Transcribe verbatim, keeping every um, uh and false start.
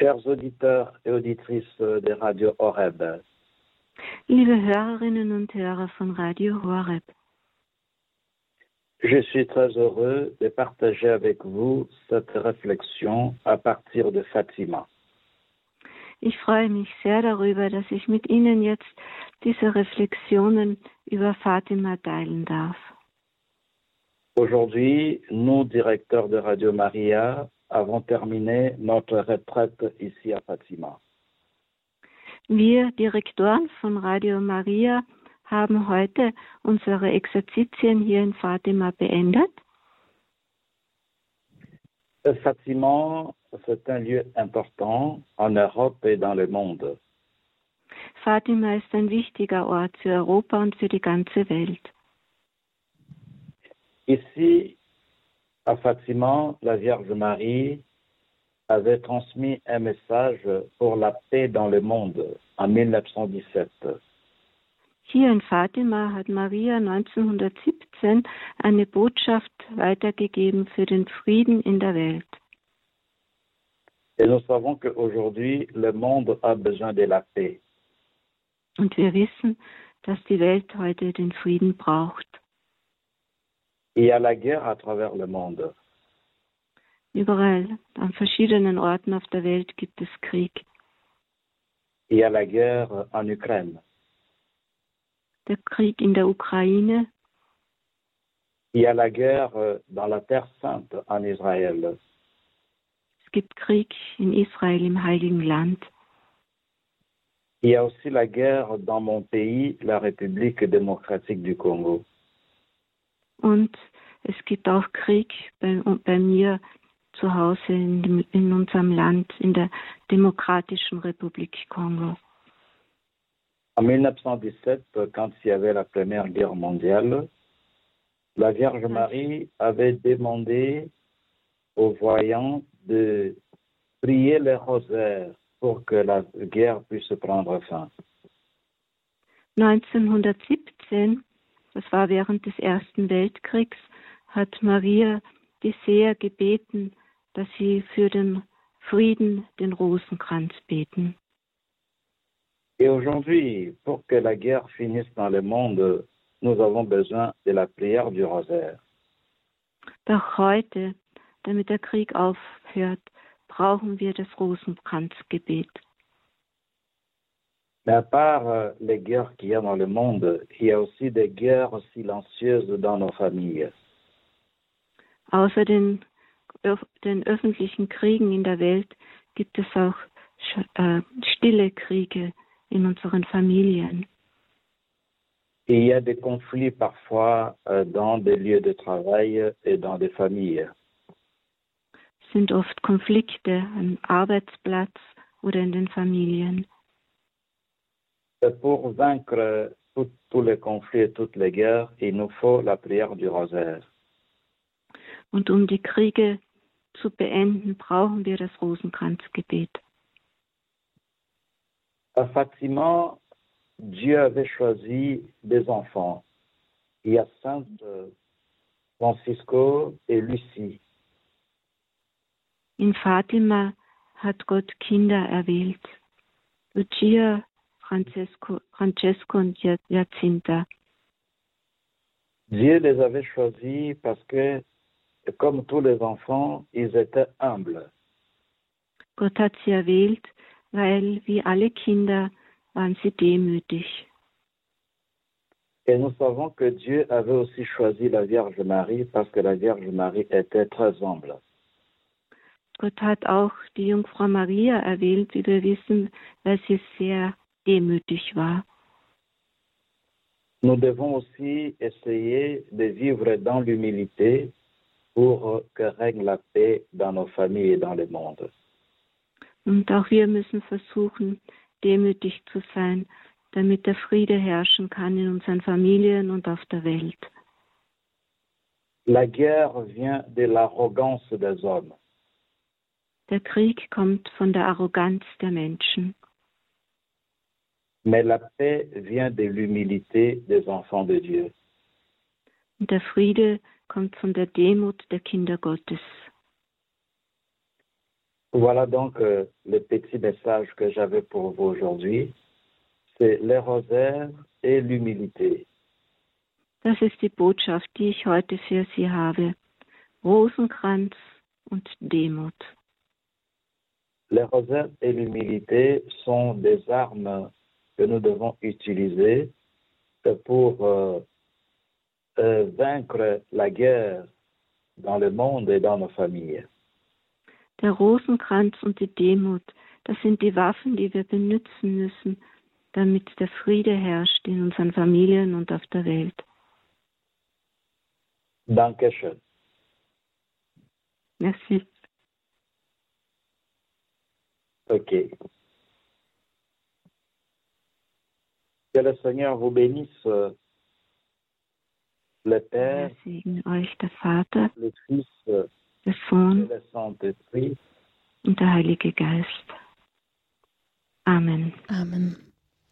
chers auditeurs et auditrices de Radio Horeb. Liebe Hörerinnen und Hörer von Radio Horeb. Je suis très heureux de partager avec vous cette réflexion à partir de Fatima. Ich freue mich sehr darüber, dass ich mit Ihnen jetzt diese Reflexionen über Fatima teilen darf. Aujourd'hui, nous, directeurs de Radio Maria, avons terminé notre retraite ici à Fatima. Wir, Direktoren von Radio Maria, haben heute unsere Exerzitien hier in Fatima beendet. Fatima, c'est un lieu important en Europe et dans le monde. Fatima ist ein wichtiger Ort für Europa und für die ganze Welt. Ici, à Fatima, la Vierge Marie avait transmis un message pour la paix dans le monde en dix-neuf cent dix-sept. Hier in Fatima hat Maria neunzehnhundertsiebzehn eine Botschaft weitergegeben für den Frieden in der Welt. Et nous savons que aujourd'hui le monde a besoin de la paix. Und wir wissen, dass die Welt heute den Frieden braucht. Il y a la guerre à travers le monde. Überall an verschiedenen Orten auf der Welt gibt es Krieg. Il y a la guerre en Ukraine. Der Krieg in der Ukraine. Il y a la guerre dans la Terre Sainte en Israël. Es gibt Krieg in Israel, im Heiligen Land. Il y a aussi la guerre dans mon pays, la République démocratique du Congo. Und es gibt auch Krieg bei, bei mir zu Hause in, dem, in unserem Land, in der Demokratischen Republik Kongo. En dix-neuf cent dix-sept, quand il y avait la Première Guerre mondiale, la Vierge Marie avait demandé aux voyants de prier le rosaire pour que la guerre puisse prendre fin. neunzehnhundertsiebzehn, das war während des Ersten Weltkriegs, hat Maria die Seher gebeten, dass sie für den Frieden den Rosenkranz beten. Et aujourd'hui, pour que la guerre finisse dans le monde, nous avons besoin de la prière du rosaire. Doch heute, damit der Krieg aufhört, brauchen wir das Rosenkranzgebet. Mais à part les guerres qu'il y a dans le monde, il y a aussi des guerres silencieuses dans nos familles. Außer den, den öffentlichen Kriegen in der Welt gibt es auch äh, stille Kriege in unseren Familien. Il y a des conflits parfois dans des lieux de travail et dans des familles. Es sind oft Konflikte am Arbeitsplatz oder in den Familien. Et pour vaincre tout, tous les conflits et toutes les guerres, il nous faut la prière du rosaire. Und um die Kriege zu beenden, brauchen wir das Rosenkranzgebet. À Fatima, Dieu avait choisi des enfants, Jacinta, Francisco et Lucie. In Fatima hat Gott Kinder erwählt, Lucia, Francesco, Francesco und Jacinta. Dieu les avait choisis parce que, comme tous les enfants, ils étaient humbles. Gott hat sie erwählt, weil wie alle Kinder waren sie demütig. Et nous savons que Dieu avait aussi choisi la Vierge Marie parce que la Vierge Marie était très humble. Gott hat auch die Jungfrau Maria erwählt, wie wir wissen, weil sie sehr demütig war. Nous devons aussi essayer de vivre dans l'humilité pour que règne la paix dans nos familles et dans le monde. Und auch wir müssen versuchen, demütig zu sein, damit der Friede herrschen kann in unseren Familien und auf der Welt. La guerre vient de l'arrogance des hommes. Der Krieg kommt von der Arroganz der Menschen. Mais la paix vient de l'humilité des enfants de Dieu. Und der Friede kommt von der Demut der Kinder Gottes. Voilà donc euh, le petit message que j'avais pour vous aujourd'hui. C'est les rosaires et l'humilité. Das ist die Botschaft, die ich heute für Sie habe. Rosenkranz und Demut. Les rosaires et l'humilité sont des armes que nous devons utiliser pour euh, euh, vaincre la guerre dans le monde et dans nos familles. Der Rosenkranz und die Demut, das sind die Waffen, die wir benutzen müssen, damit der Friede herrscht in unseren Familien und auf der Welt. Dankeschön. Merci. Okay. Que le Seigneur vous bénisse, le Père, euch, der Vater, le Fils, der Sohn, le Saint-Esprit und der Heilige Geist. Amen. Amen.